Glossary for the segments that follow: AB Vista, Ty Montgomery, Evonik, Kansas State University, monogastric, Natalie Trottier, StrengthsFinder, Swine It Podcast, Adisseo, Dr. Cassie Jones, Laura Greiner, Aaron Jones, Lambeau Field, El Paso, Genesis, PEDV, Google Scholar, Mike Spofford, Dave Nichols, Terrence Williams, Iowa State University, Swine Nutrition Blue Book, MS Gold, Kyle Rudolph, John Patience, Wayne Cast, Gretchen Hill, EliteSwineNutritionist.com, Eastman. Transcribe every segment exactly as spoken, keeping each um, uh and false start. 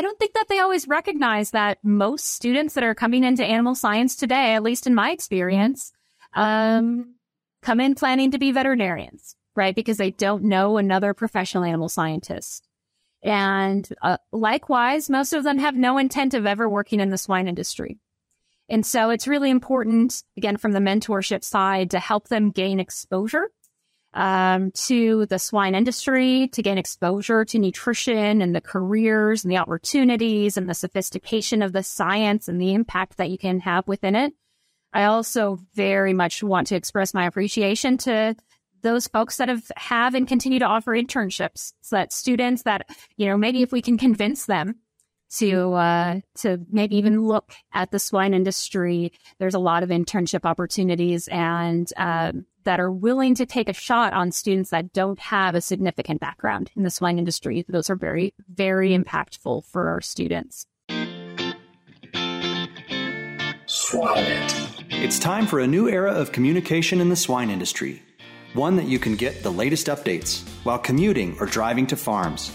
I don't think that they always recognize that most students that are coming into animal science today, at least in my experience, um, come in planning to be veterinarians, right? Because they don't know another professional animal scientist. And uh, likewise, most of them have no intent of ever working in the swine industry. And so it's really important, again, from the mentorship side, to help them gain exposure um, to the swine industry, to gain exposure to nutrition and the careers and the opportunities and the sophistication of the science and the impact that you can have within it. I also very much want to express my appreciation to those folks that have, have and continue to offer internships, so that students that, you know, maybe if we can convince them to uh, to maybe even look at the swine industry, there's a lot of internship opportunities and uh, that are willing to take a shot on students that don't have a significant background in the swine industry. Those are very, very impactful for our students. Swine It. It's time for a new era of communication in the swine industry. One that you can get the latest updates while commuting or driving to farms.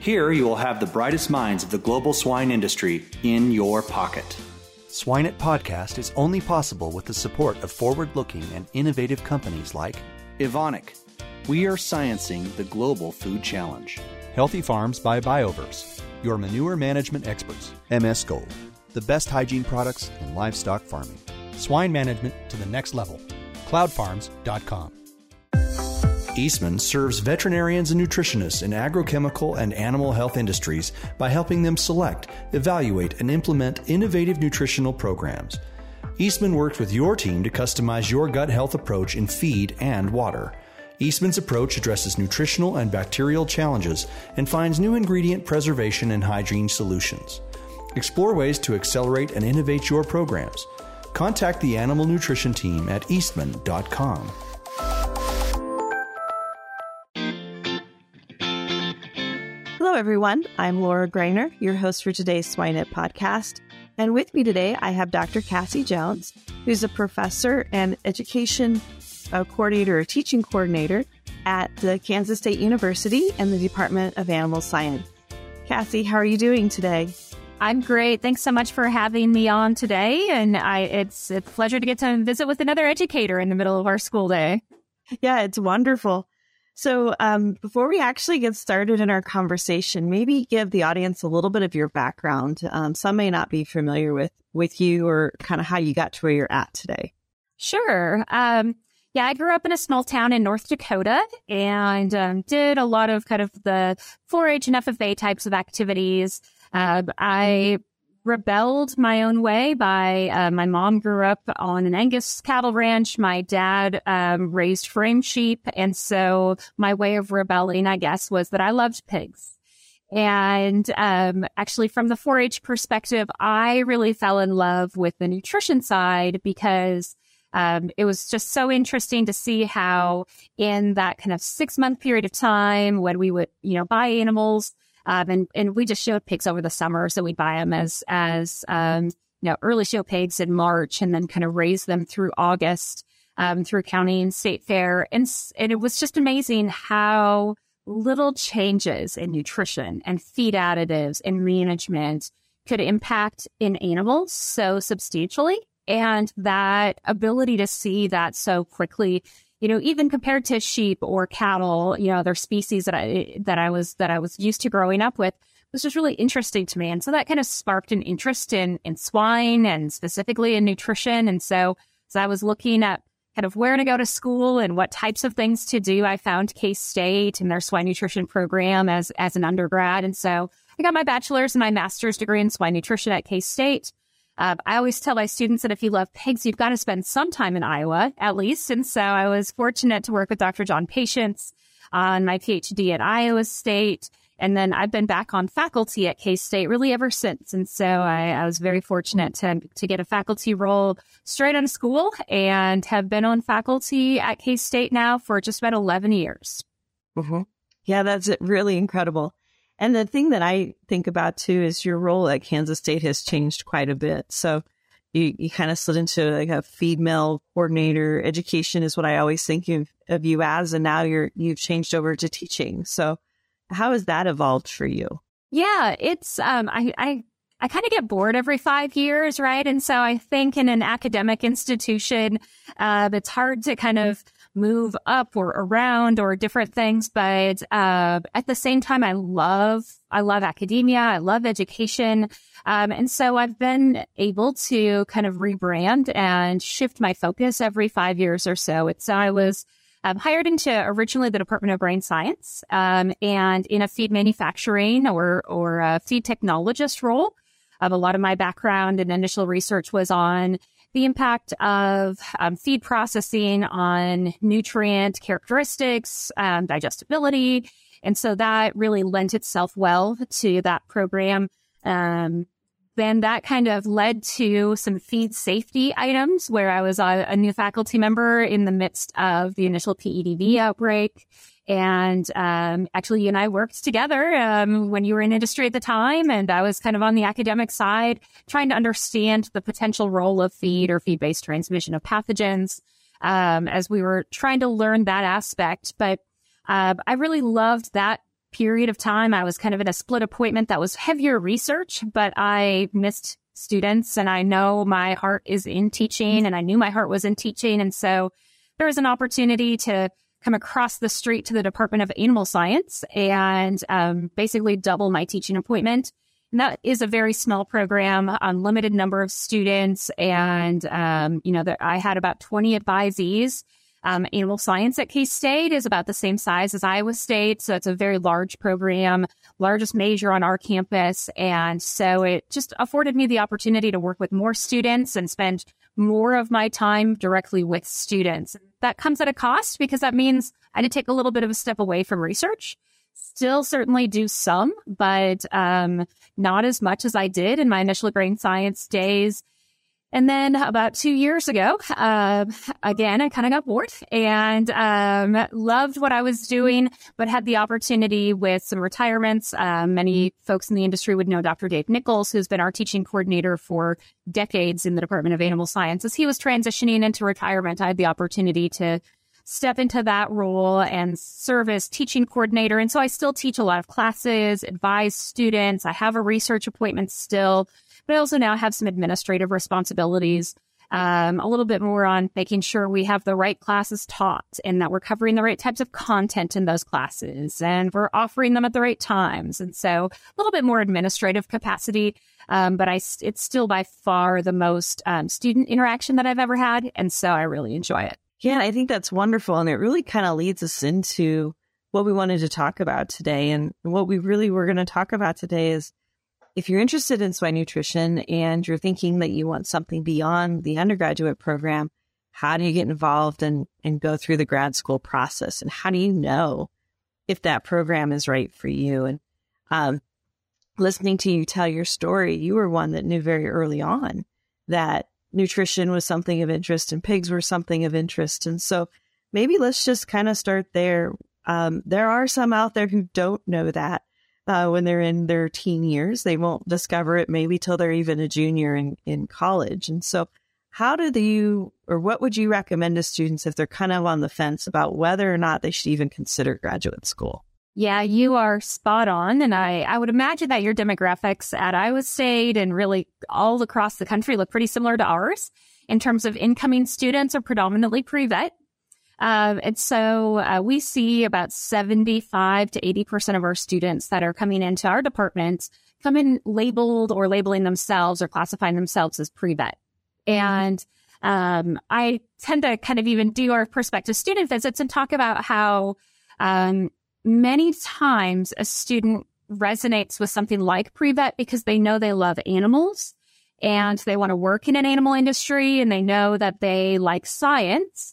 Here you will have the brightest minds of the global swine industry in your pocket. Swine It Podcast is only possible with the support of forward-looking and innovative companies like Evonik. We are sciencing the global food challenge. Healthy Farms by Bioverse, your manure management experts. M S Gold, the best hygiene products in livestock farming. Swine management to the next level. Cloud farms dot com. Eastman serves veterinarians and nutritionists in agrochemical and animal health industries by helping them select, evaluate, and implement innovative nutritional programs. Eastman works with your team to customize your gut health approach in feed and water. Eastman's approach addresses nutritional and bacterial challenges and finds new ingredient preservation and hygiene solutions. Explore ways to accelerate and innovate your programs. Contact the animal nutrition team at eastman dot com. Hello, everyone. I'm Laura Greiner, your host for today's Swine It Podcast. And with me today, I have Doctor Cassie Jones, who's a professor and education uh, coordinator or teaching coordinator at the Kansas State University and the Department of Animal Science. Cassie, how are you doing today? I'm great. Thanks so much for having me on today. And I, it's a pleasure to get to visit with another educator in the middle of our school day. Yeah, it's wonderful. So um, before we actually get started in our conversation, maybe give the audience a little bit of your background. Um, some may not be familiar with, with you or kind of how you got to where you're at today. Sure. Um, yeah, I grew up in a small town in North Dakota and um, did a lot of kind of the four H and F F A types of activities. Uh, I rebelled my own way by uh, my mom grew up on an Angus cattle ranch. My dad um, raised frame sheep. And so my way of rebelling, I guess, was that I loved pigs. And um, actually, from the four H perspective, I really fell in love with the nutrition side because um, it was just so interesting to see how in that kind of six month period of time when we would, you know, buy animals. Um, and, and we just showed pigs over the summer. So we'd buy them as, as um, you know, early show pigs in March and then kind of raise them through August um, through county and state fair. And, and it was just amazing how little changes in nutrition and feed additives and management could impact an animal so substantially. And that ability to see that so quickly, you know, even compared to sheep or cattle, you know, other species that I that I was that I was used to growing up with, was just really interesting to me. And so that kind of sparked an interest in in swine and specifically in nutrition. And so as I was looking at kind of where to go to school and what types of things to do, I found K-State and their swine nutrition program as as an undergrad. And so I got my bachelor's and my master's degree in swine nutrition at K-State. Uh, I always tell my students that if you love pigs, you've got to spend some time in Iowa, at least. And so I was fortunate to work with Doctor John Patience on my P H D at Iowa State. And then I've been back on faculty at K-State really ever since. And so I, I was very fortunate to, to get a faculty role straight out of school and have been on faculty at K-State now for just about eleven years. Mm-hmm. Yeah, that's really incredible. And the thing that I think about, too, is your role at Kansas State has changed quite a bit. So you, you kind of slid into like a female coordinator. Education is what I always think of, of you as. And now you're, you've changed over to teaching. So how has that evolved for you? Yeah, it's, um, I, I, I kind of get bored every five years, right? And so I think in an academic institution, uh, it's hard to kind of move up or around or different things. But uh, at the same time, I love, I love academia. I love education. Um, and so I've been able to kind of rebrand and shift my focus every five years or so. It's, I was Um, hired into originally the Department of Brain Science um, and in a feed manufacturing or or a feed technologist role. Um, a lot of my background and initial research was on the impact of um, feed processing on nutrient characteristics, um, digestibility. And so that really lent itself well to that program. Um, then that kind of led to some feed safety items where I was a, a new faculty member in the midst of the initial P E D V outbreak. And um, actually, you and I worked together um, when you were in industry at the time. And I was kind of on the academic side trying to understand the potential role of feed or feed-based transmission of pathogens um, as we were trying to learn that aspect. But uh, I really loved that period of time. I was kind of in a split appointment that was heavier research, but I missed students and I know my heart is in teaching and I knew my heart was in teaching. And so there was an opportunity to come across the street to the Department of Animal Science and um, basically double my teaching appointment. And that is a very small program, unlimited number of students. And, um, you know, there, I had about twenty advisees. Um, animal science at K-State is about the same size as Iowa State. So it's a very large program, largest major on our campus. And so it just afforded me the opportunity to work with more students and spend more of my time directly with students. That comes at a cost because that means I had to take a little bit of a step away from research. Still certainly do some, but um, not as much as I did in my initial brain science days. And then about two years ago, uh, again, I kind of got bored and um, loved what I was doing, but had the opportunity with some retirements. Uh, many folks in the industry would know Doctor Dave Nichols, who's been our teaching coordinator for decades in the Department of Animal Science. As he was transitioning into retirement, I had the opportunity to step into that role and serve as teaching coordinator. And so I still teach a lot of classes, advise students. I have a research appointment still. But I also now have some administrative responsibilities, um, a little bit more on making sure we have the right classes taught and that we're covering the right types of content in those classes and we're offering them at the right times. And so a little bit more administrative capacity, um, but I, it's still by far the most um, student interaction that I've ever had. And so I really enjoy it. Yeah, I think that's wonderful. And it really kind of leads us into what we wanted to talk about today. And what we really were going to talk about today is, if you're interested in swine nutrition and you're thinking that you want something beyond the undergraduate program, how do you get involved and, and go through the grad school process? And how do you know if that program is right for you? And um, listening to you tell your story, you were one that knew very early on that nutrition was something of interest and pigs were something of interest. And so maybe let's just kind of start there. Um, there are some out there who don't know that. Uh, when they're in their teen years, they won't discover it maybe till they're even a junior in, in college. And so how do you, or what would you recommend to students if they're kind of on the fence about whether or not they should even consider graduate school? Yeah, you are spot on. And I, I would imagine that your demographics at Iowa State and really all across the country look pretty similar to ours in terms of incoming students are predominantly pre-vet. Um, and so uh, we see about seventy-five to eighty percent of our students that are coming into our department come in labeled or labeling themselves or classifying themselves as pre-vet. And um, I tend to kind of even do our prospective student visits and talk about how um, many times a student resonates with something like pre-vet because they know they love animals and they want to work in an animal industry and they know that they like science,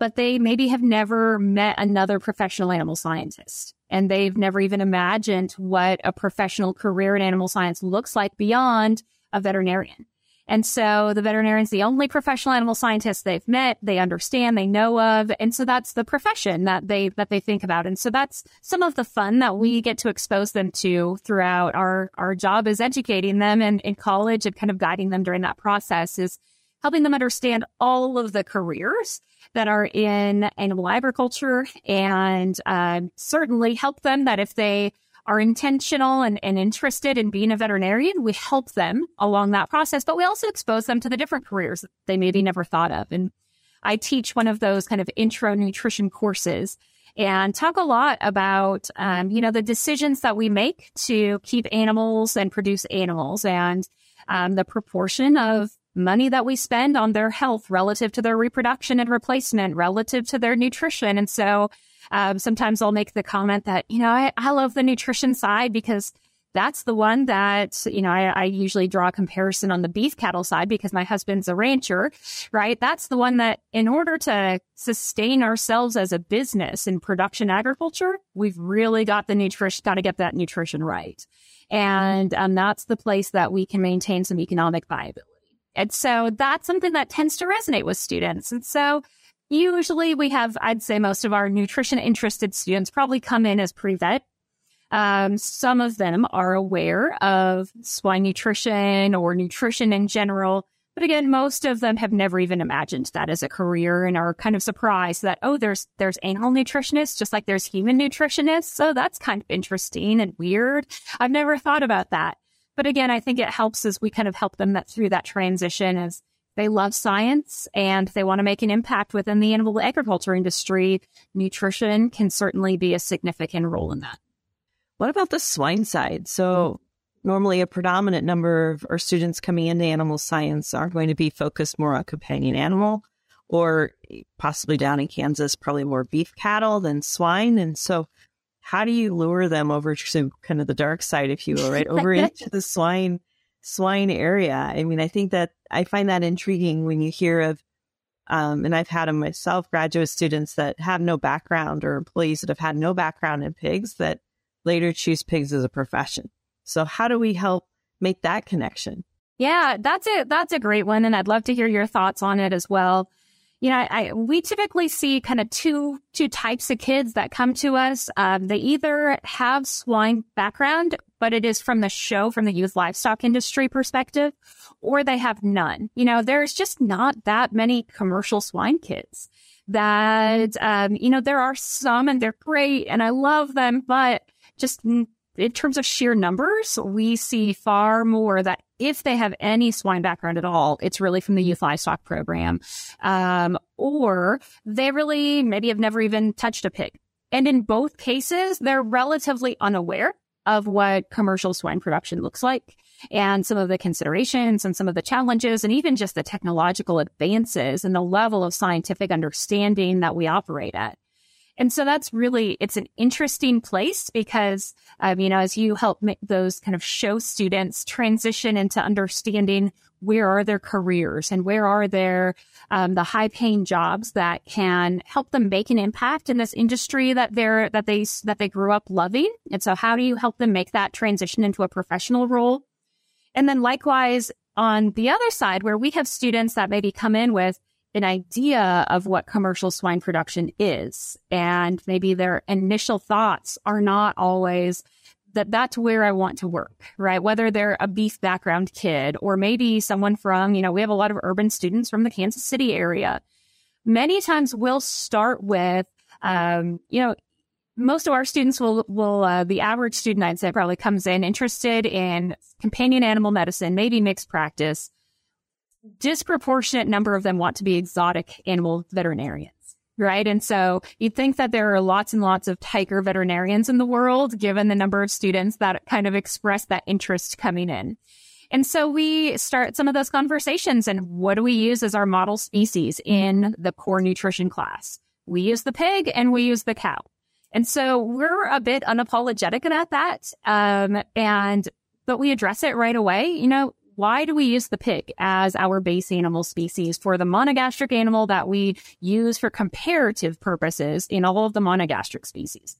but they maybe have never met another professional animal scientist and they've never even imagined what a professional career in animal science looks like beyond a veterinarian. And so the veterinarian's the only professional animal scientist they've met, they understand, they know of. And so that's the profession that they that they think about. And so that's some of the fun that we get to expose them to throughout our, our job is educating them and in college and kind of guiding them during that process is helping them understand all of the careers that are in animal agriculture and um, certainly help them that if they are intentional and, and interested in being a veterinarian, we help them along that process, but we also expose them to the different careers that they maybe never thought of. And I teach one of those kind of intro nutrition courses and talk a lot about, um, you know, the decisions that we make to keep animals and produce animals, and um, the proportion of money that we spend on their health relative to their reproduction and replacement, relative to their nutrition. And so um, sometimes I'll make the comment that, you know, I, I love the nutrition side because that's the one that, you know, I, I usually draw a comparison on the beef cattle side because my husband's a rancher, right? That's the one that in order to sustain ourselves as a business in production agriculture, we've really got the nutrition, got to get that nutrition right. And um, that's the place that we can maintain some economic viability. And so that's something that tends to resonate with students. And so usually we have, I'd say most of our nutrition interested students probably come in as pre-vet. Um, some of them are aware of swine nutrition or nutrition in general. But again, most of them have never even imagined that as a career and are kind of surprised that, oh, there's there's animal nutritionists just like there's human nutritionists. So that's kind of interesting and weird. I've never thought about that. But again, I think it helps as we kind of help them that through that transition as they love science and they want to make an impact within the animal agriculture industry. Nutrition can certainly be a significant role in that. What about the swine side? So normally a predominant number of our students coming into animal science are going to be focused more on companion animal, or possibly down in Kansas, probably more beef cattle than swine. And so how do you lure them over to kind of the dark side, if you will, right? Over into the swine swine area? I mean, I think that I find that intriguing when you hear of, um, and I've had them myself, graduate students that have no background or employees that have had no background in pigs that later choose pigs as a profession. So how do we help make that connection? Yeah, that's a, that's a great one. And I'd love to hear your thoughts on it as well. You know, I, I we typically see kind of two two types of kids that come to us. Um, they either have swine background, but it is from the show, from the youth livestock industry perspective, or they have none. You know, there's just not that many commercial swine kids that, um, you know, there are some and they're great and I love them, but just in terms of sheer numbers, we see far more that if they have any swine background at all, it's really from the youth livestock program. Um, or they really maybe have never even touched a pig. And in both cases, they're relatively unaware of what commercial swine production looks like and some of the considerations and some of the challenges and even just the technological advances and the level of scientific understanding that we operate at. And so that's really, it's an interesting place because, um, you know, as you help make those kind of show students transition into understanding where are their careers and where are their, um, the high paying jobs that can help them make an impact in this industry that they're, that they, that they grew up loving. And so how do you help them make that transition into a professional role? And then likewise on the other side where we have students that maybe come in with an idea of what commercial swine production is. And maybe their initial thoughts are not always that that's where I want to work, right? Whether they're a beef background kid or maybe someone from, you know, we have a lot of urban students from the Kansas City area. Many times we'll start with, um, you know, most of our students will, will uh, the average student I'd say probably comes in interested in companion animal medicine, maybe mixed practice. Disproportionate number of them want to be exotic animal veterinarians, right? And so you'd think that there are lots and lots of tiger veterinarians in the world, given the number of students that kind of express that interest coming in. And so we start some of those conversations and what do we use as our model species in the core nutrition class? We use the pig and we use the cow. And so we're a bit unapologetic about that. Um, and, but we address it right away. You know, why do we use the pig as our base animal species for the monogastric animal that we use for comparative purposes in all of the monogastric species?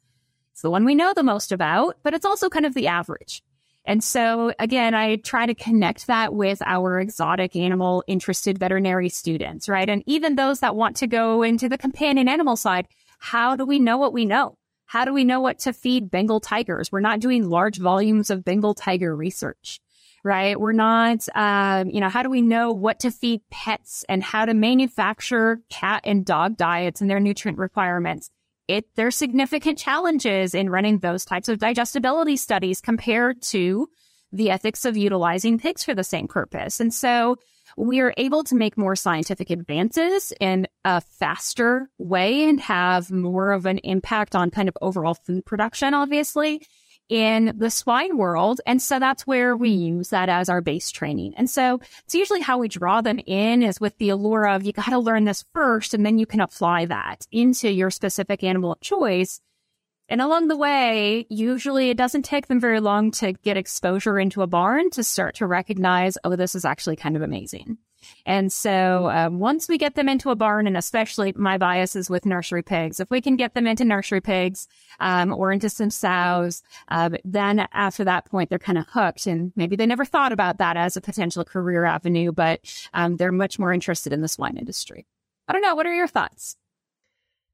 It's the one we know the most about, but it's also kind of the average. And so, again, I try to connect that with our exotic animal interested veterinary students, right? And even those that want to go into the companion animal side, how do we know what we know? How do we know what to feed Bengal tigers? We're not doing large volumes of Bengal tiger research. Right. We're not, um, you know, how do we know what to feed pets and how to manufacture cat and dog diets and their nutrient requirements it there's significant challenges in running those types of digestibility studies compared to the ethics of utilizing pigs for the same purpose. And so we are able to make more scientific advances in a faster way and have more of an impact on kind of overall food production, obviously, in the swine world. And so that's where we use that as our base training. And so it's usually how we draw them in is with the allure of you got to learn this first, and then you can apply that into your specific animal of choice. And along the way, usually it doesn't take them very long to get exposure into a barn to start to recognize, oh, this is actually kind of amazing. And so uh, once we get them into a barn, and especially my bias is with nursery pigs, if we can get them into nursery pigs um, or into some sows, uh, then after that point, they're kind of hooked. And maybe they never thought about that as a potential career avenue, but um, they're much more interested in the swine industry. I don't know. What are your thoughts?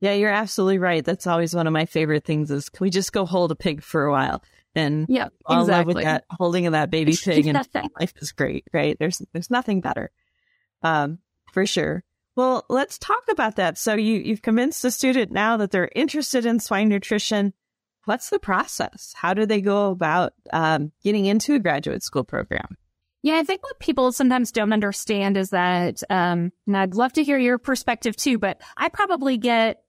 Yeah, you're absolutely right. That's always one of my favorite things is, can we just go hold a pig for a while? And yeah, all exactly. love with that, holding that baby pig and life is great, right? There's there's nothing better, um, for sure. Well, let's talk about that. So you, you've convinced the student now that they're interested in swine nutrition. What's the process? How do they go about um, getting into a graduate school program? Yeah, I think what people sometimes don't understand is that, um, and I'd love to hear your perspective too, but I probably get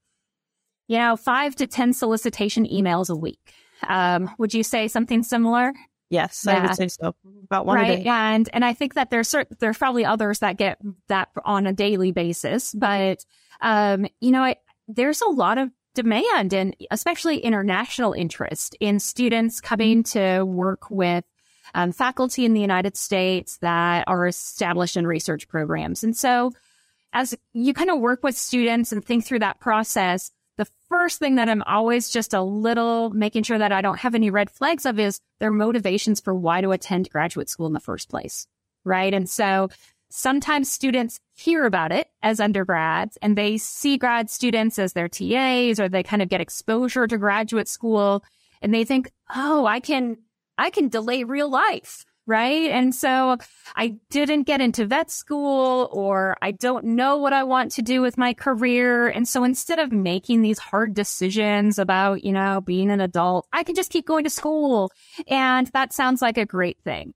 you know, five to ten solicitation emails a week. Um, would you say something similar? Yes, yeah. I would say so. About one right? a day. And, and I think that there's certain, there's probably others that get that on a daily basis. But, um, you know, I, there's a lot of demand and especially international interest in students coming to work with um, faculty in the United States that are established in research programs. And so as you kind of work with students and think through that process, the first thing that I'm always just a little making sure that I don't have any red flags of is their motivations for why to attend graduate school in the first place, right? And so sometimes students hear about it as undergrads and they see grad students as their T As, or they kind of get exposure to graduate school and they think, oh, I can, I can delay real life. Right. And so I didn't get into vet school, or I don't know what I want to do with my career. And so instead of making these hard decisions about, you know, being an adult, I can just keep going to school. And that sounds like a great thing.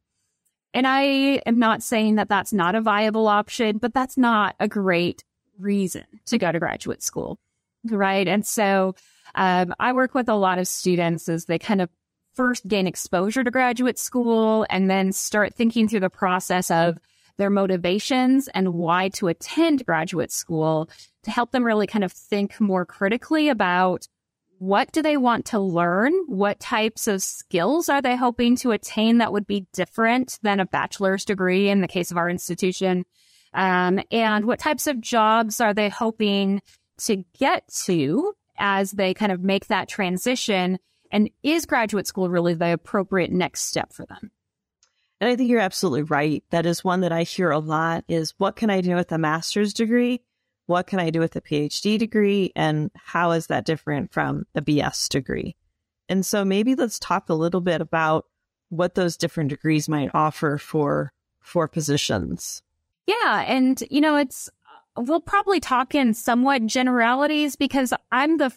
And I am not saying that that's not a viable option, but that's not a great reason to go to graduate school. Right. And so um, I work with a lot of students as they kind of first gain exposure to graduate school and then start thinking through the process of their motivations and why to attend graduate school to help them really kind of think more critically about what do they want to learn? What types of skills are they hoping to attain that would be different than a bachelor's degree in the case of our institution? Um, and what types of jobs are they hoping to get to as they kind of make that transition? And is graduate school really the appropriate next step for them? And I think you're absolutely right. That is one that I hear a lot is, what can I do with a master's degree? What can I do with a PhD degree? And how is that different from a B S degree? And so maybe let's talk a little bit about what those different degrees might offer for, for positions. Yeah. And, you know, it's, we'll probably talk in somewhat generalities because I'm the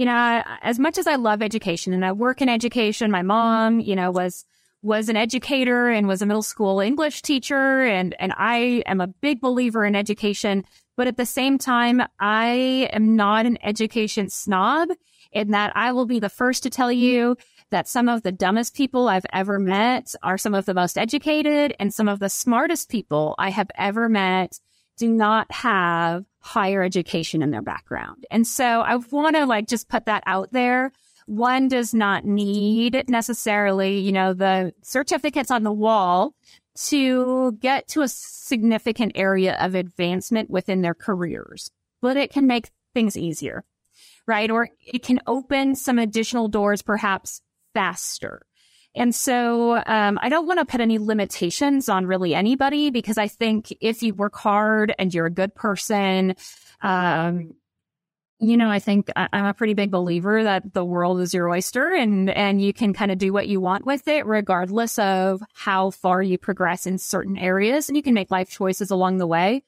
You know, as much as I love education and I work in education, my mom, you know, was was an educator and was a middle school English teacher. And, and I am a big believer in education. But at the same time, I am not an education snob in that I will be the first to tell you that some of the dumbest people I've ever met are some of the most educated, and some of the smartest people I have ever met do not have higher education in their background. And so I want to like just put that out there. One does not need necessarily, you know, the certificates on the wall to get to a significant area of advancement within their careers, but it can make things easier, right? Or it can open some additional doors perhaps faster. And so um, I don't want to put any limitations on really anybody, because I think if you work hard and you're a good person, um, you know, I think I- I'm a pretty big believer that the world is your oyster, and, and you can kind of do what you want with it, regardless of how far you progress in certain areas, and you can make life choices along the way.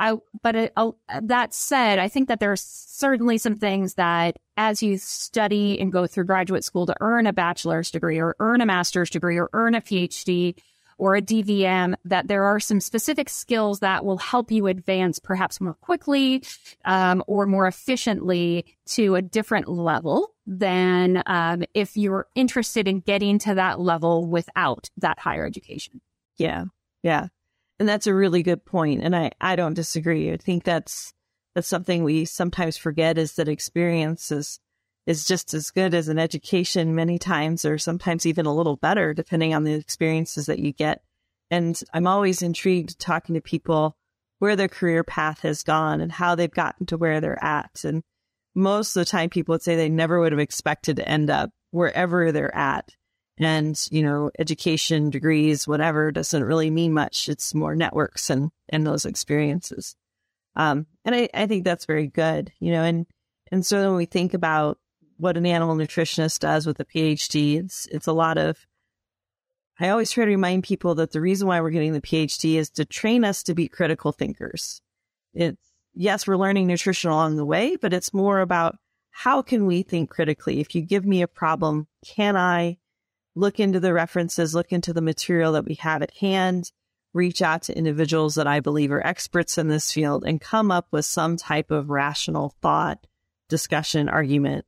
I, but it, uh, that said, I think that there are certainly some things that as you study and go through graduate school to earn a bachelor's degree or earn a master's degree or earn a P H D or a D V M, that there are some specific skills that will help you advance perhaps more quickly um, or more efficiently to a different level than um, if you're interested in getting to that level without that higher education. Yeah, yeah. And that's a really good point. And I, I don't disagree. I think that's that's something we sometimes forget, is that experience is, is just as good as an education many times, or sometimes even a little better, depending on the experiences that you get. And I'm always intrigued talking to people where their career path has gone and how they've gotten to where they're at. And most of the time people would say they never would have expected to end up wherever they're at. And, you know, education, degrees, whatever, doesn't really mean much. It's more networks and, and those experiences. Um, and I, I think that's very good, you know, and, and so when we think about what an animal nutritionist does with a P H D, it's, it's a lot of, I always try to remind people that the reason why we're getting the P H D is to train us to be critical thinkers. It's, yes, we're learning nutrition along the way, but it's more about how can we think critically? If you give me a problem, can I look into the references, look into the material that we have at hand, reach out to individuals that I believe are experts in this field, and come up with some type of rational thought, discussion, argument,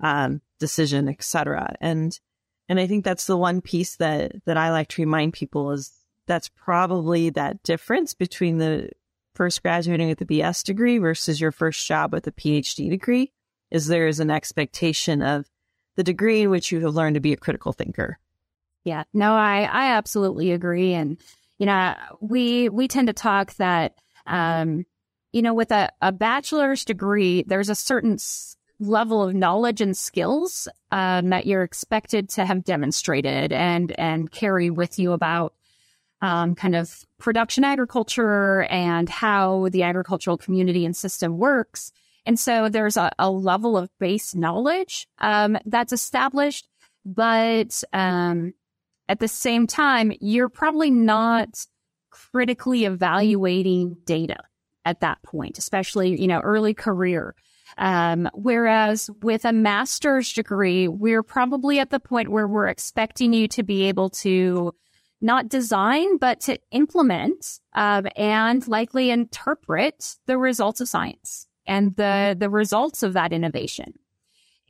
um, decision, et cetera. And and I think that's the one piece that that I like to remind people is that's probably that difference between the first graduating with a B S degree versus your first job with a P H D degree, is there is an expectation of the degree in which you have learned to be a critical thinker. Yeah, no, I, I absolutely agree. And, you know, we we tend to talk that, um, you know, with a, a bachelor's degree, there's a certain s- level of knowledge and skills um, that you're expected to have demonstrated and, and carry with you about um, kind of production agriculture and how the agricultural community and system works. And so there's a, a level of base knowledge um, that's established, but um, at the same time, you're probably not critically evaluating data at that point, especially, you know, early career. Um, whereas with a master's degree, we're probably at the point where we're expecting you to be able to not design, but to implement um, and likely interpret the results of science and the, the results of that innovation.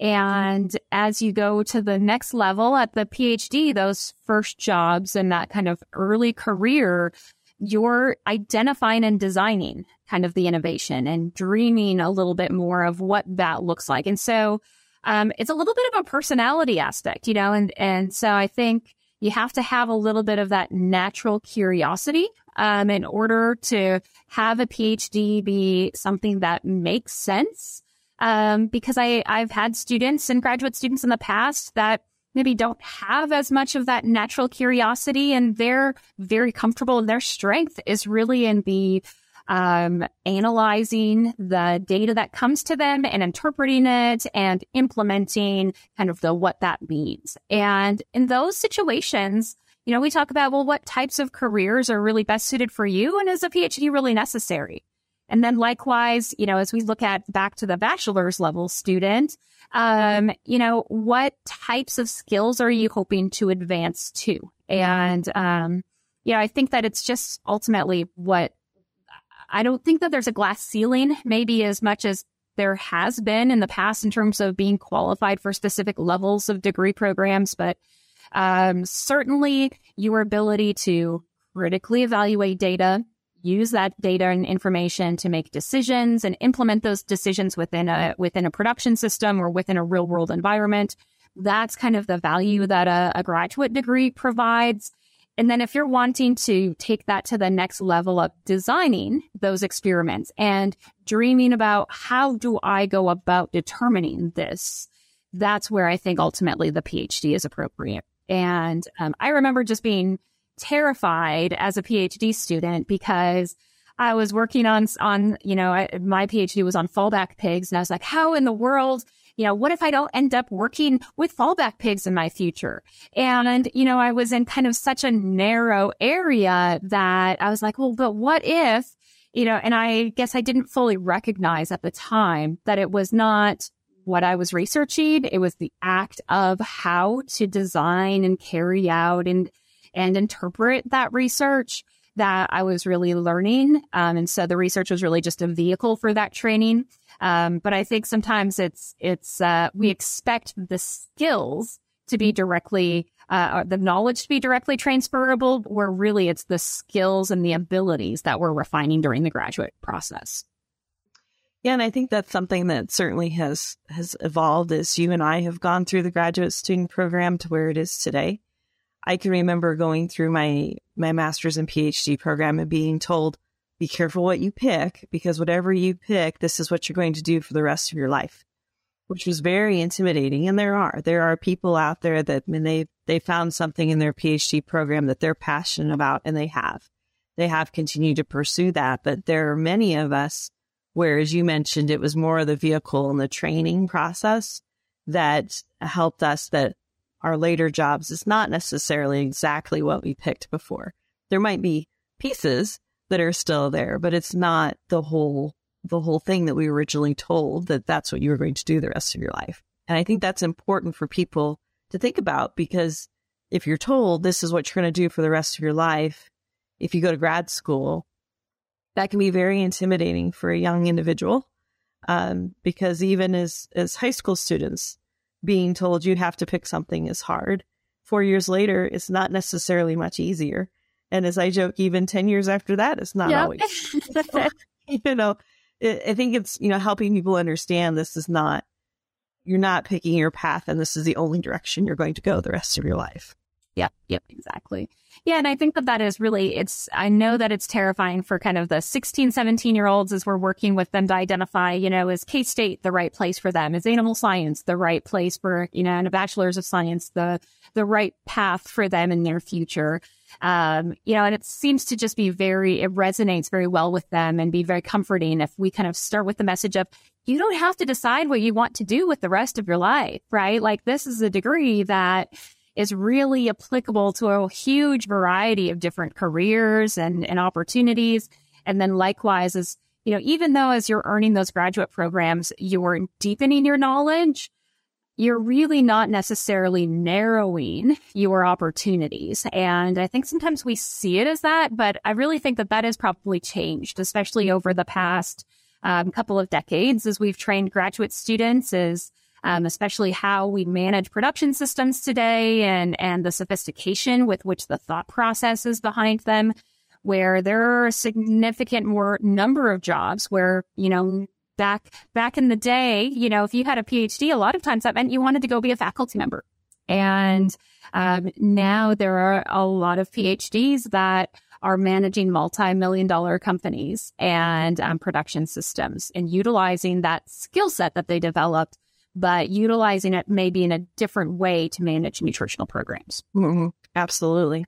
And as you go to the next level at the P H D, those first jobs and that kind of early career, you're identifying and designing kind of the innovation and dreaming a little bit more of what that looks like. And so um, it's a little bit of a personality aspect, you know, and, and so I think you have to have a little bit of that natural curiosity um, in order to have a P H D be something that makes sense. Um, because I, I've had students and graduate students in the past that maybe don't have as much of that natural curiosity, and they're very comfortable, and their strength is really in the um, analyzing the data that comes to them and interpreting it and implementing kind of the what that means. And in those situations, you know, we talk about, well, what types of careers are really best suited for you? And is a P H D really necessary? And then likewise, you know, as we look at back to the bachelor's level student, um, you know, what types of skills are you hoping to advance to? And, um, you know, I think that it's just ultimately what, I don't think that there's a glass ceiling, maybe as much as there has been in the past in terms of being qualified for specific levels of degree programs. But um, certainly your ability to critically evaluate data, use that data and information to make decisions and implement those decisions within a within a production system or within a real world environment. That's kind of the value that a, a graduate degree provides. And then if you're wanting to take that to the next level of designing those experiments and dreaming about how do I go about determining this, that's where I think ultimately the P H D is appropriate. And um, I remember just being terrified as a P H D student because I was working on, on you know, I, my P H D was on fallback pigs. And I was like, how in the world? You know, what if I don't end up working with fallback pigs in my future? And, you know, I was in kind of such a narrow area that I was like, well, but what if you know, and I guess I didn't fully recognize at the time that it was not what I was researching. It was the act of how to design and carry out and, and interpret that research that I was really learning. Um, and so the research was really just a vehicle for that training. Um, but I think sometimes it's, it's, uh, we expect the skills to be directly, uh, the knowledge to be directly transferable, where really it's the skills and the abilities that we're refining during the graduate process. Yeah. And I think that's something that certainly has, has evolved as you and I have gone through the graduate student program to where it is today. I can remember going through my, my master's and PhD program and being told, be careful what you pick, because whatever you pick, this is what you're going to do for the rest of your life, which was very intimidating. And there are, there are people out there that, I mean, they, they found something in their PhD program that they're passionate about, and they have, they have continued to pursue that. But there are many of us where, as you mentioned, it was more of the vehicle and the training process that helped us, that our later jobs is not necessarily exactly what we picked before. There might be pieces that are still there, but it's not the whole, the whole thing that we were originally told that that's what you were going to do the rest of your life. And I think that's important for people to think about, because if you're told this is what you're going to do for the rest of your life, if you go to grad school, that can be very intimidating for a young individual. Um, because even as, as high school students, being told you have to pick something is hard. Four years later, it's not necessarily much easier. And as I joke, even ten years after that, it's not yep. always, you know, it, I think it's, you know, helping people understand this is not, you're not picking your path and this is the only direction you're going to go the rest of your life. Yep. Yep. Exactly. Yeah. And I think that that is really, it's, I know that it's terrifying for kind of the sixteen, seventeen year olds as we're working with them to identify, you know, is K-State the right place for them? Is animal science the right place for, you know, and a bachelor's of science, the, the right path for them in their future? Um, you know, and it seems to just be very, it resonates very well with them and be very comforting if we kind of start with the message of, you don't have to decide what you want to do with the rest of your life, right? Like, this is a degree that is really applicable to a huge variety of different careers and, and opportunities. And then likewise, as you know, even though as you're earning those graduate programs, you're deepening your knowledge, you're really not necessarily narrowing your opportunities. And I think sometimes we see it as that, but I really think that that has probably changed, especially over the past um, couple of decades as we've trained graduate students, is Um, especially how we manage production systems today and, and the sophistication with which the thought process is behind them, where there are a significant more number of jobs where, you know, back back in the day, you know, if you had a PhD, a lot of times that meant you wanted to go be a faculty member. And um, now there are a lot of PhDs that are managing multi-million dollar companies and um, production systems and utilizing that skill set that they developed, but utilizing it maybe in a different way to manage nutritional programs. Mm-hmm. Absolutely.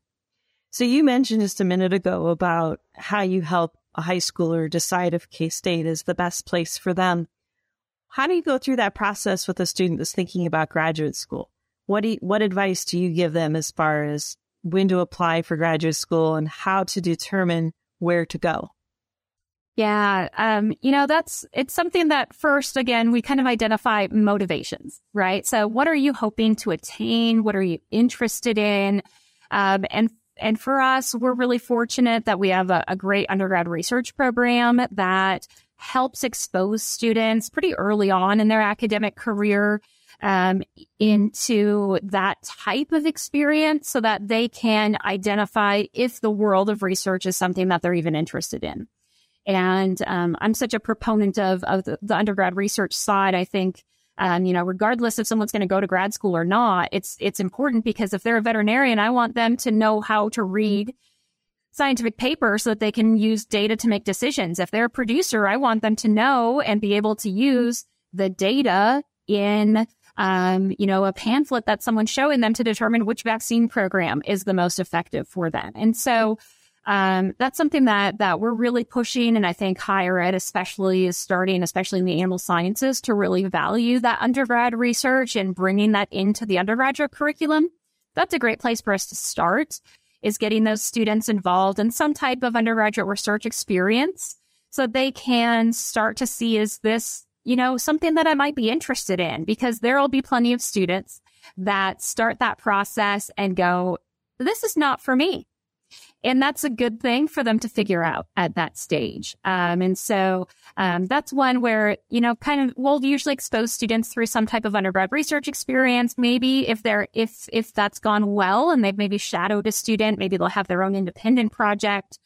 So you mentioned just a minute ago about how you help a high schooler decide if K-State is the best place for them. How do you go through that process with a student that's thinking about graduate school? What do you, what advice do you give them as far as when to apply for graduate school and how to determine where to go? Yeah, um, you know, that's, it's something that first, again, we kind of identify motivations, right? So what are you hoping to attain? What are you interested in? Um, and, and for us, we're really fortunate that we have a, a great undergrad research program that helps expose students pretty early on in their academic career um, into that type of experience so that they can identify if the world of research is something that they're even interested in. And um, I'm such a proponent of, of the, the undergrad research side. I think, um, you know, regardless if someone's going to go to grad school or not, it's it's important, because if they're a veterinarian, I want them to know how to read scientific papers so that they can use data to make decisions. If they're a producer, I want them to know and be able to use the data in, um, you know, a pamphlet that someone's showing them to determine which vaccine program is the most effective for them. And so Um, that's something that, that we're really pushing. And I think higher ed especially is starting, especially in the animal sciences, to really value that undergrad research and bringing that into the undergraduate curriculum. That's a great place for us to start, is getting those students involved in some type of undergraduate research experience so they can start to see, is this, you know, something that I might be interested in? Because there will be plenty of students that start that process and go, this is not for me. And that's a good thing for them to figure out at that stage. Um, and so um, that's one where, you know, kind of we'll usually expose students through some type of undergrad research experience. Maybe if they're if if that's gone well and they've maybe shadowed a student, maybe they'll have their own independent project.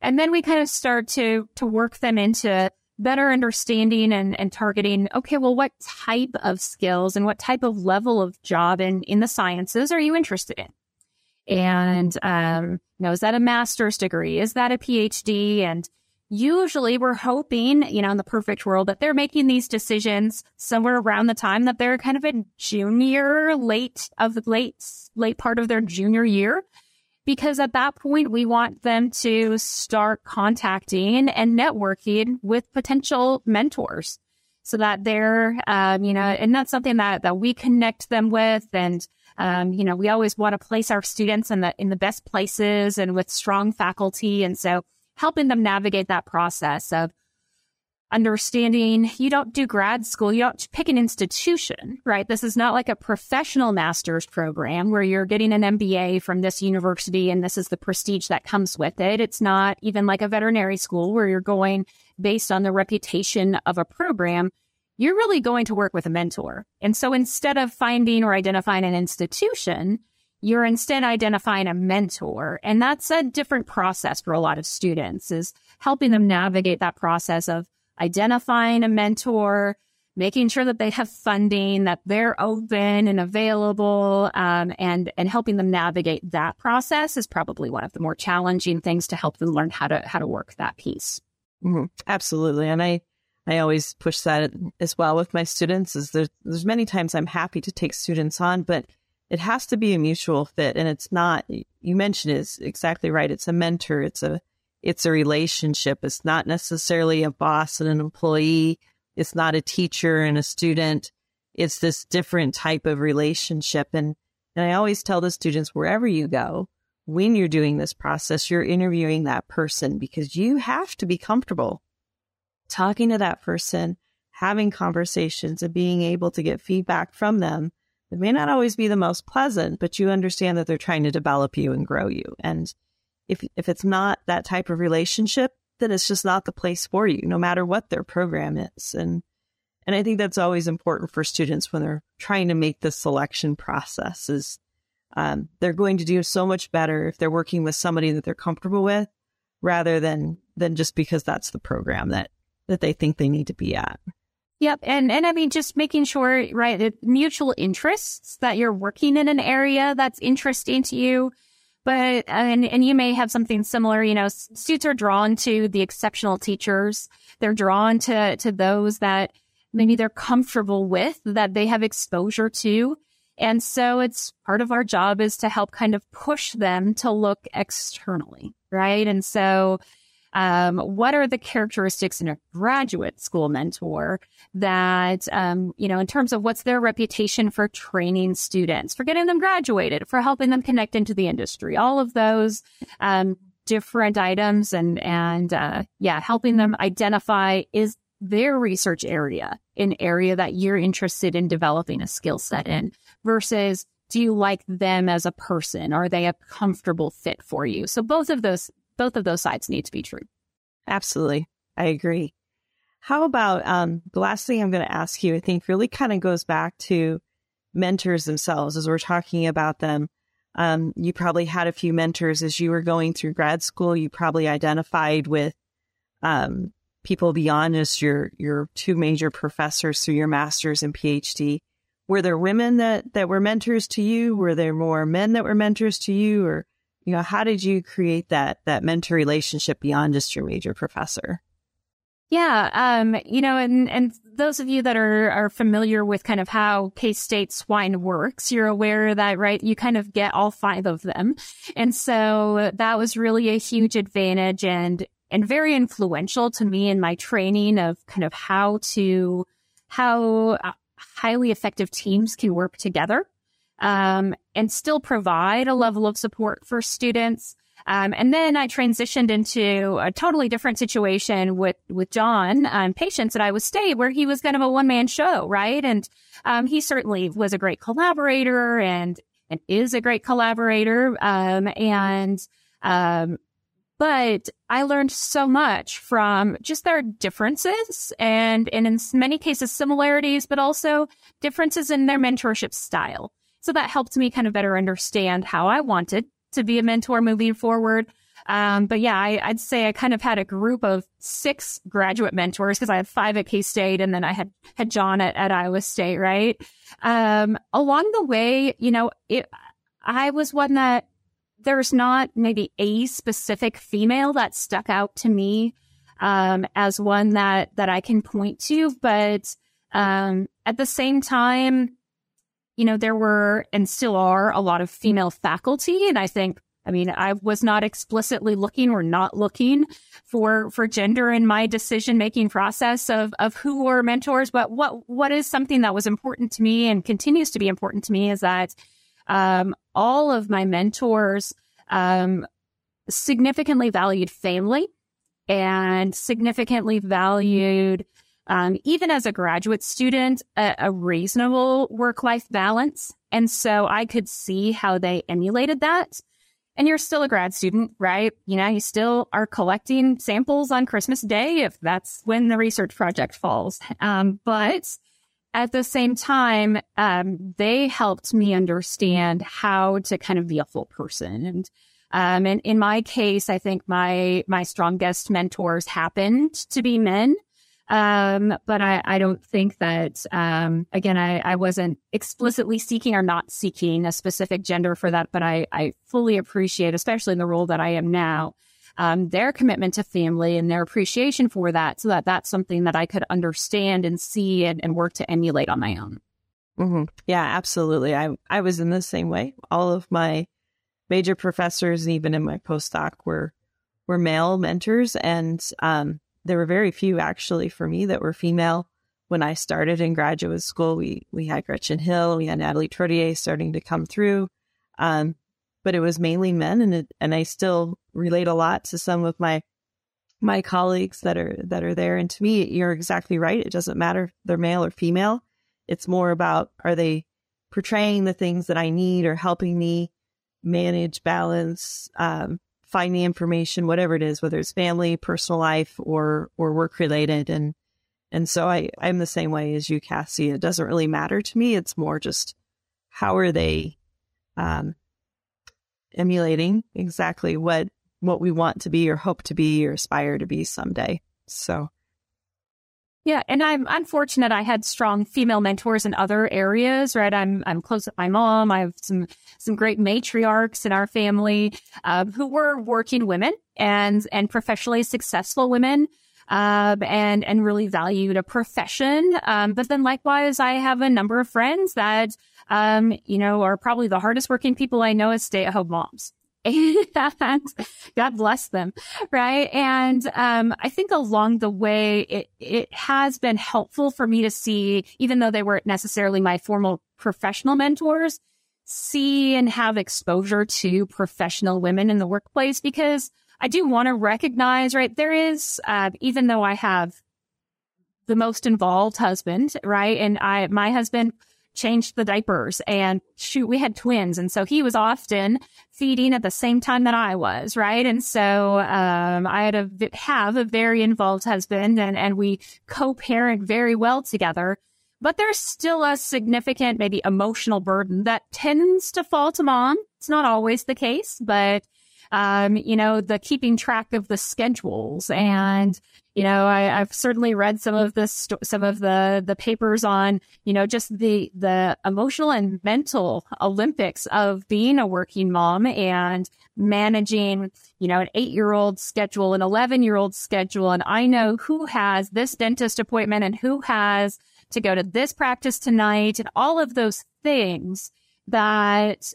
And then we kind of start to to work them into better understanding and, and targeting, okay, well, what type of skills and what type of level of job in, in the sciences are you interested in? And, um, you know, is that a master's degree? Is that a P H D? And usually we're hoping, you know, in the perfect world that they're making these decisions somewhere around the time that they're kind of in junior, late of the late, late part of their junior year. Because at that point, we want them to start contacting and networking with potential mentors so that they're, um, you know, and that's something that, that we connect them with. And, Um, you know, we always want to place our students in the in the best places and with strong faculty. And so helping them navigate that process of understanding, you don't do grad school, you don't pick an institution, right? This is not like a professional master's program where you're getting an M B A from this university and this is the prestige that comes with it. It's not even like a veterinary school where you're going based on the reputation of a program. You're really going to work with a mentor. And so instead of finding or identifying an institution, you're instead identifying a mentor. And that's a different process for a lot of students, is helping them navigate that process of identifying a mentor, making sure that they have funding, that they're open and available, um, and, and helping them navigate that process is probably one of the more challenging things to help them learn how to, how to work that piece. Mm-hmm. Absolutely. And I, I always push that as well with my students, is there's, there's many times I'm happy to take students on, but it has to be a mutual fit. And it's not, you mentioned it's exactly right. It's a mentor. It's a, it's a relationship. It's not necessarily a boss and an employee. It's not a teacher and a student. It's this different type of relationship. And, and I always tell the students, wherever you go, when you're doing this process, you're interviewing that person, because you have to be comfortable talking to that person, having conversations, and being able to get feedback from them. It may not always be the most pleasant, but you understand that they're trying to develop you and grow you. And if if it's not that type of relationship, then it's just not the place for you, no matter what their program is. And and I think that's always important for students when they're trying to make the selection process, is um, they're going to do so much better if they're working with somebody that they're comfortable with, rather than than just because that's the program that that they think they need to be at. Yep. And, and I mean, just making sure, right, mutual interests, that you're working in an area that's interesting to you. But, and, and you may have something similar, you know, students are drawn to the exceptional teachers. They're drawn to, to those that maybe they're comfortable with, that they have exposure to. And so it's part of our job is to help kind of push them to look externally, right? And so, Um, what are the characteristics in a graduate school mentor that, um, you know, in terms of what's their reputation for training students, for getting them graduated, for helping them connect into the industry, all of those um, different items and, and uh, yeah, helping them identify, is their research area an area that you're interested in developing a skill set in, versus do you like them as a person? Are they a comfortable fit for you? So both of those Both of those sides need to be true. Absolutely. I agree. How about um, the last thing I'm going to ask you, I think really kind of goes back to mentors themselves as we're talking about them. Um, you probably had a few mentors as you were going through grad school. You probably identified with um, people beyond just your, your two major professors through your master's and P H D. Were there women that, that were mentors to you? Were there more men that were mentors to you? Or you know, how did you create that that mentor relationship beyond just your major professor? Yeah, um, you know, and and those of you that are are familiar with kind of how K-State Swine works, you're aware that, right, you kind of get all five of them. And so that was really a huge advantage and and very influential to me in my training of kind of how to how highly effective teams can work together. Um, and still provide a level of support for students, Um, and then I transitioned into a totally different situation with, with John um, Patience at Iowa State, where he was kind of a one-man show, right? And um, he certainly was a great collaborator and and is a great collaborator. Um, and um, but I learned so much from just their differences and, and in many cases, similarities, but also differences in their mentorship style. So that helped me kind of better understand how I wanted to be a mentor moving forward. Um, but yeah, I, I'd say I kind of had a group of six graduate mentors, because I had five at K-State and then I had had John at, at Iowa State, right? Um, along the way, you know, it, I was one that there's not maybe a specific female that stuck out to me um, as one that, that I can point to. But um, at the same time, you know, there were and still are a lot of female faculty. And I think, I mean, I was not explicitly looking or not looking for for gender in my decision making process of of who were mentors. But what what is something that was important to me and continues to be important to me is that um, all of my mentors um, significantly valued family and significantly valued, Um, even as a graduate student, a, a reasonable work-life balance. And so I could see how they emulated that. And you're still a grad student, right? You know, you still are collecting samples on Christmas Day if that's when the research project falls. Um, but at the same time, um, they helped me understand how to kind of be a full person. And um, and in my case, I think my my strongest mentors happened to be men. Um, but I, I don't think that, um, again, I, I wasn't explicitly seeking or not seeking a specific gender for that, but I, I fully appreciate, especially in the role that I am now, um, their commitment to family and their appreciation for that, so that that's something that I could understand and see and, and work to emulate on my own. Mm-hmm. Yeah, absolutely. I, I was in the same way. All of my major professors, and even in my postdoc, were, were male mentors, and, um, there were very few, actually, for me that were female. When I started in graduate school, we we had Gretchen Hill, we had Natalie Trottier starting to come through, um, but it was mainly men, and it, and I still relate a lot to some of my my colleagues that are that are there. And to me, you're exactly right. It doesn't matter if they're male or female. It's more about, are they portraying the things that I need or helping me manage, balance, um, find the information, whatever it is, whether it's family, personal life, or or work related. And and so I, I'm the same way as you, Cassie. It doesn't really matter to me. It's more just, how are they um, emulating exactly what what we want to be or hope to be or aspire to be someday. So yeah, and I'm I'm fortunate. I had strong female mentors in other areas, right? I'm I'm close with my mom. I have some some great matriarchs in our family um, who were working women and and professionally successful women, um, and and really valued a profession. Um, but then likewise, I have a number of friends that um, you know are probably the hardest working people I know as stay at home moms. God bless them, right? And um, I think along the way, it, it has been helpful for me to see, even though they weren't necessarily my formal professional mentors, see and have exposure to professional women in the workplace, because I do want to recognize, right, there is, uh, even though I have the most involved husband, right, and I, my husband changed the diapers, and shoot, we had twins. And so he was often feeding at the same time that I was, right? And so um, I had a, have a very involved husband, and, and we co-parent very well together. But there's still a significant, maybe emotional burden that tends to fall to mom. It's not always the case, but Um, you know, the keeping track of the schedules. And, you know, I, I've certainly read some of the, st- some of the, the papers on, you know, just the, the emotional and mental Olympics of being a working mom and managing, you know, an eight-year-old schedule, an eleven-year-old schedule. And I know who has this dentist appointment and who has to go to this practice tonight and all of those things that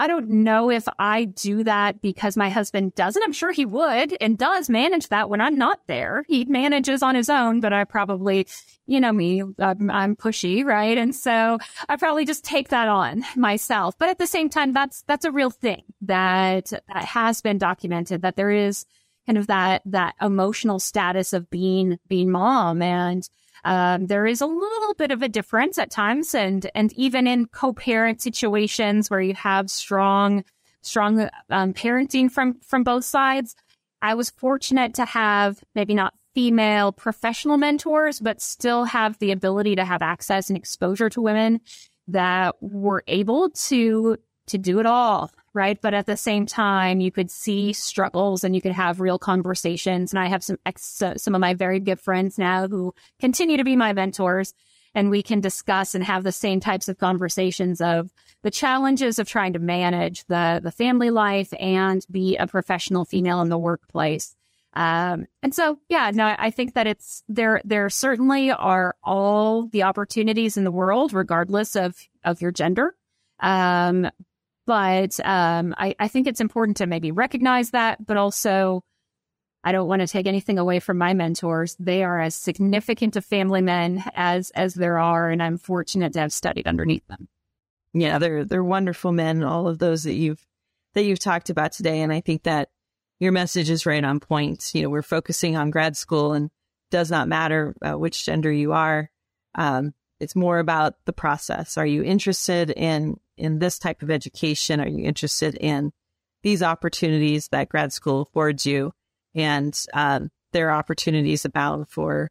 I don't know if I do that because my husband doesn't. I'm sure he would and does manage that when I'm not there. He manages on his own, but I probably, you know me, I'm, I'm pushy, right? And so I probably just take that on myself. But at the same time, that's that's a real thing that that has been documented, that there is kind of that that emotional status of being being mom, and Um, there is a little bit of a difference at times, and and even in co-parent situations where you have strong, strong um, parenting from from both sides. I was fortunate to have maybe not female professional mentors, but still have the ability to have access and exposure to women that were able to to do it all, right? But at the same time, you could see struggles and you could have real conversations. And I have some ex- some of my very good friends now who continue to be my mentors, and we can discuss and have the same types of conversations of the challenges of trying to manage the, the family life and be a professional female in the workplace. Um, and so, yeah, no, I think that it's there. There certainly are all the opportunities in the world, regardless of, of your gender. Um, But um, I, I think it's important to maybe recognize that. But also, I don't want to take anything away from my mentors. They are as significant to family men as as there are. And I'm fortunate to have studied underneath them. Yeah, they're they're wonderful men, all of those that you've that you've talked about today. And I think that your message is right on point. You know, we're focusing on grad school, and it does not matter uh, which gender you are. Um, it's more about the process. Are you interested in in this type of education? Are you interested in these opportunities that grad school affords you? And um, there are opportunities about for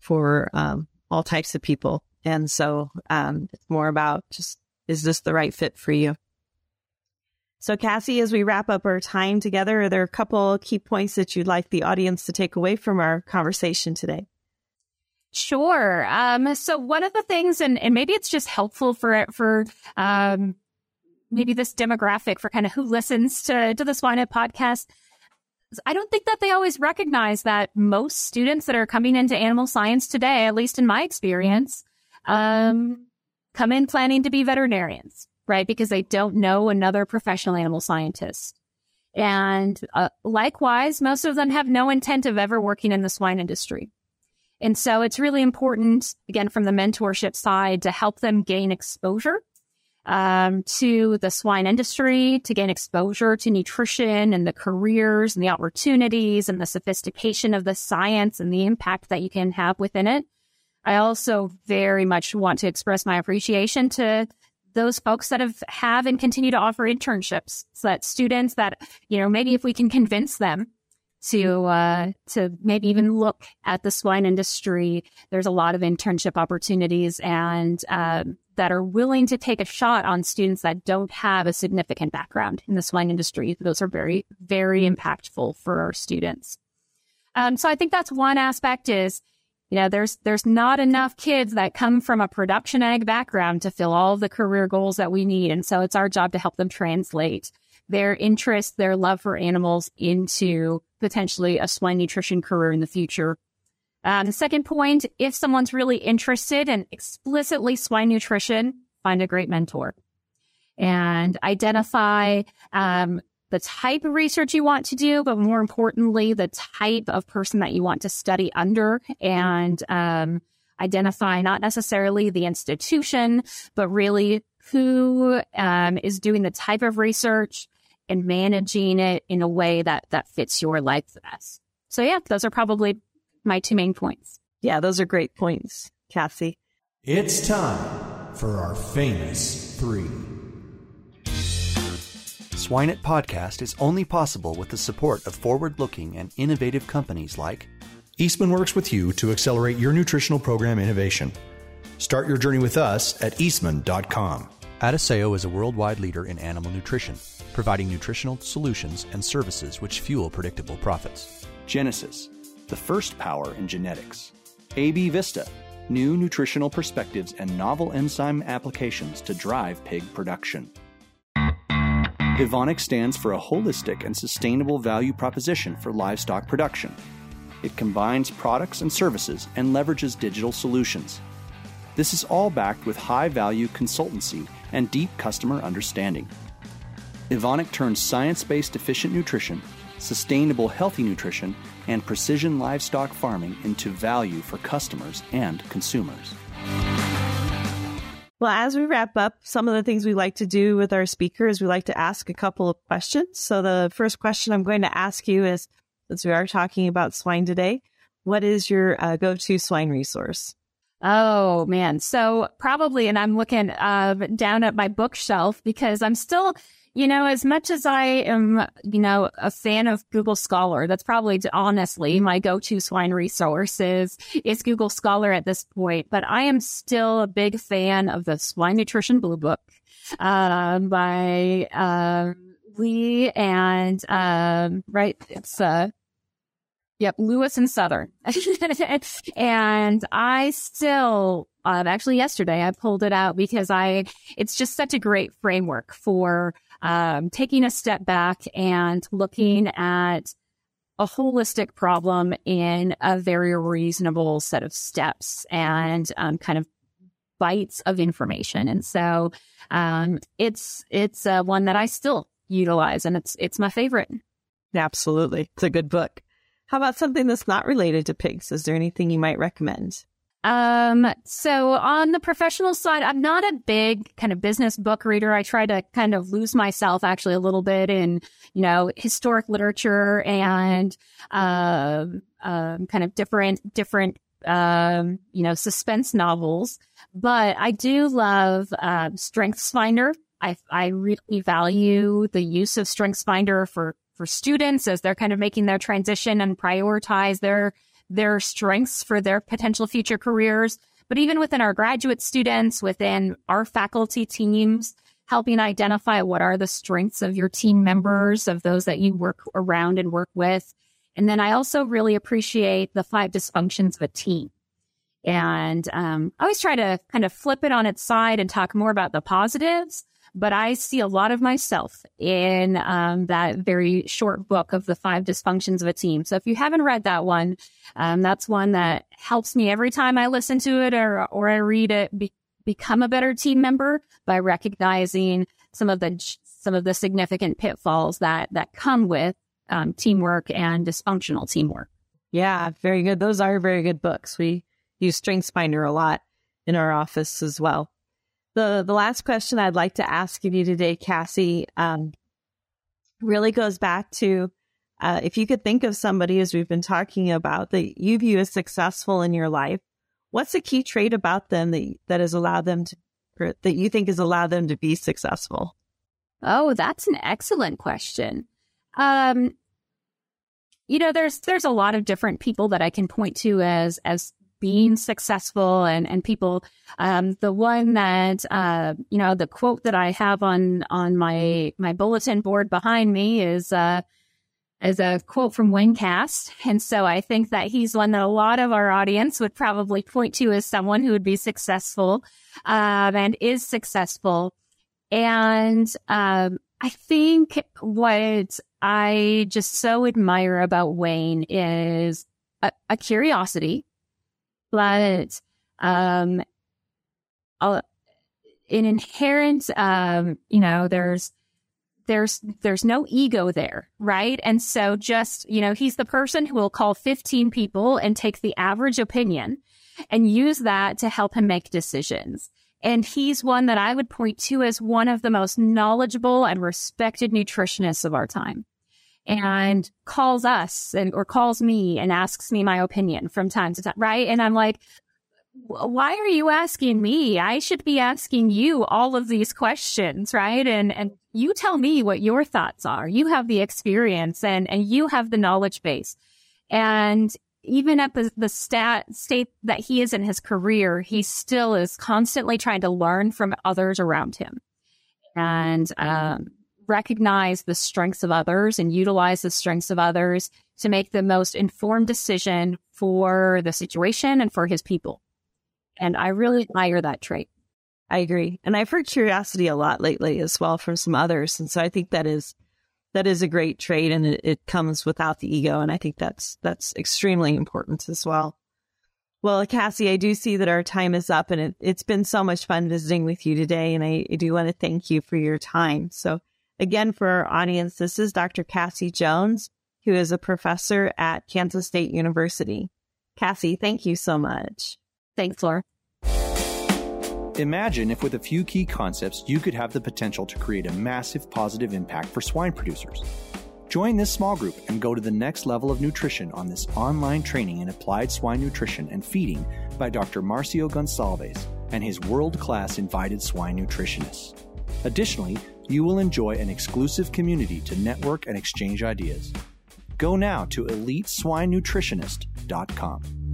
for um, all types of people. And so um, it's more about just, is this the right fit for you? So Cassie, as we wrap up our time together, are there a couple key points that you'd like the audience to take away from our conversation today? Sure. Um, so one of the things, and, and maybe it's just helpful for for um, maybe this demographic for kind of who listens to, to the Swine It podcast, I don't think that they always recognize that most students that are coming into animal science today, at least in my experience, um, come in planning to be veterinarians, right? Because they don't know another professional animal scientist. And uh, likewise, most of them have no intent of ever working in the swine industry. And so it's really important, again, from the mentorship side, to help them gain exposure um, to the swine industry, to gain exposure to nutrition and the careers and the opportunities and the sophistication of the science and the impact that you can have within it. I also very much want to express my appreciation to those folks that have, have and continue to offer internships, so that students that, you know, maybe if we can convince them to uh, to maybe even look at the swine industry. There's a lot of internship opportunities and uh, that are willing to take a shot on students that don't have a significant background in the swine industry. Those are very, very impactful for our students. Um, so I think that's one aspect is, you know, there's there's not enough kids that come from a production ag background to fill all the career goals that we need. And so it's our job to help them translate their interest, their love for animals into potentially a swine nutrition career in the future. Um, the second point, if someone's really interested in explicitly swine nutrition, find a great mentor and identify um, the type of research you want to do, but more importantly, the type of person that you want to study under, and um, identify not necessarily the institution, but really who um, is doing the type of research and managing it in a way that, that fits your life best. So yeah, those are probably my two main points. Yeah, those are great points, Cassie. It's time for our famous three. Swine It Podcast is only possible with the support of forward-looking and innovative companies like Eastman works with you to accelerate your nutritional program innovation. Start your journey with us at eastman dot com. Adisseo is a worldwide leader in animal nutrition, providing nutritional solutions and services which fuel predictable profits. Genesis, the first power in genetics. A B Vista, new nutritional perspectives and novel enzyme applications to drive pig production. Pivonic stands for a holistic and sustainable value proposition for livestock production. It combines products and services and leverages digital solutions. This is all backed with high-value consultancy and deep customer understanding. Evonik turns science-based efficient nutrition, sustainable healthy nutrition, and precision livestock farming into value for customers and consumers. Well, as we wrap up, some of the things we like to do with our speakers, we like to ask a couple of questions. So the first question I'm going to ask you is, since we are talking about swine today, what is your uh, go-to swine resource? Oh, man. So probably, and I'm looking uh, down at my bookshelf because I'm still, you know, as much as I am, you know, a fan of Google Scholar, that's probably honestly my go-to swine resource is, is Google Scholar at this point. But I am still a big fan of the Swine Nutrition Blue Book uh, by uh, Lee and, um, right, it's... Uh, Yep, Lewis and Southern. And I still, uh, actually yesterday I pulled it out because I, it's just such a great framework for um, taking a step back and looking at a holistic problem in a very reasonable set of steps and um, kind of bites of information. And so um, it's, it's uh, one that I still utilize and it's, it's my favorite. Absolutely. It's a good book. How about something that's not related to pigs? Is there anything you might recommend? Um, so on the professional side, I'm not a big kind of business book reader. I try to kind of lose myself actually a little bit in, you know, historic literature and uh, um, kind of different, different, um, you know, suspense novels. But I do love uh, StrengthsFinder. I, I really value the use of StrengthsFinder for for students as they're kind of making their transition and prioritize their their strengths for their potential future careers. But even within our graduate students, within our faculty teams, helping identify what are the strengths of your team members, of those that you work around and work with. And then I also really appreciate the five dysfunctions of a team. And um, I always try to kind of flip it on its side and talk more about the positives. But I see a lot of myself in um, that very short book of the five dysfunctions of a team. So if you haven't read that one, um, that's one that helps me every time I listen to it or, or I read it, be- become a better team member by recognizing some of the some of the significant pitfalls that that come with um, teamwork and dysfunctional teamwork. Yeah, very good. Those are very good books. We use StrengthsFinder a lot in our office as well. The the last question I'd like to ask of you today, Cassie, um, really goes back to uh, if you could think of somebody, as we've been talking about, that you view as successful in your life, what's a key trait about them that that has allowed them to, or that you think has allowed them to be successful? Oh, that's an excellent question. Um, you know, there's there's a lot of different people that I can point to as as. being successful and, and people, um, the one that, uh, you know, the quote that I have on, on my, my bulletin board behind me is, uh, is a quote from Wayne Cast. And so I think that he's one that a lot of our audience would probably point to as someone who would be successful, um, and is successful. And, um, I think what I just so admire about Wayne is a, a curiosity. But um, an inherent, um, you know, there's there's there's no ego there, right? And so just, you know, he's the person who will call fifteen people and take the average opinion and use that to help him make decisions. And he's one that I would point to as one of the most knowledgeable and respected nutritionists of our time. And calls us and or calls me and asks me my opinion from time to time, right? And I'm like, why are you asking me? I should be asking you all of these questions, right? And and you tell me what your thoughts are. You have the experience and and you have the knowledge base. And even at the, the stat, state that he is in his career, he still is constantly trying to learn from others around him. And um recognize the strengths of others and utilize the strengths of others to make the most informed decision for the situation and for his people. And I really admire that trait. I agree. And I've heard curiosity a lot lately as well from some others. And so I think that is that is a great trait and it, it comes without the ego. And I think that's that's extremely important as well. Well, Cassie, I do see that our time is up and it, it's been so much fun visiting with you today. And I, I do want to thank you for your time. So Again, for our audience, this is Doctor Cassie Jones, who is a professor at Kansas State University. Cassie, thank you so much. Thanks, Laura. Imagine if with a few key concepts, you could have the potential to create a massive positive impact for swine producers. Join this small group and go to the next level of nutrition on this online training in applied swine nutrition and feeding by Doctor Marcio Gonçalves and his world-class invited swine nutritionists. Additionally, you will enjoy an exclusive community to network and exchange ideas. Go now to Elite Swine Nutritionist dot com.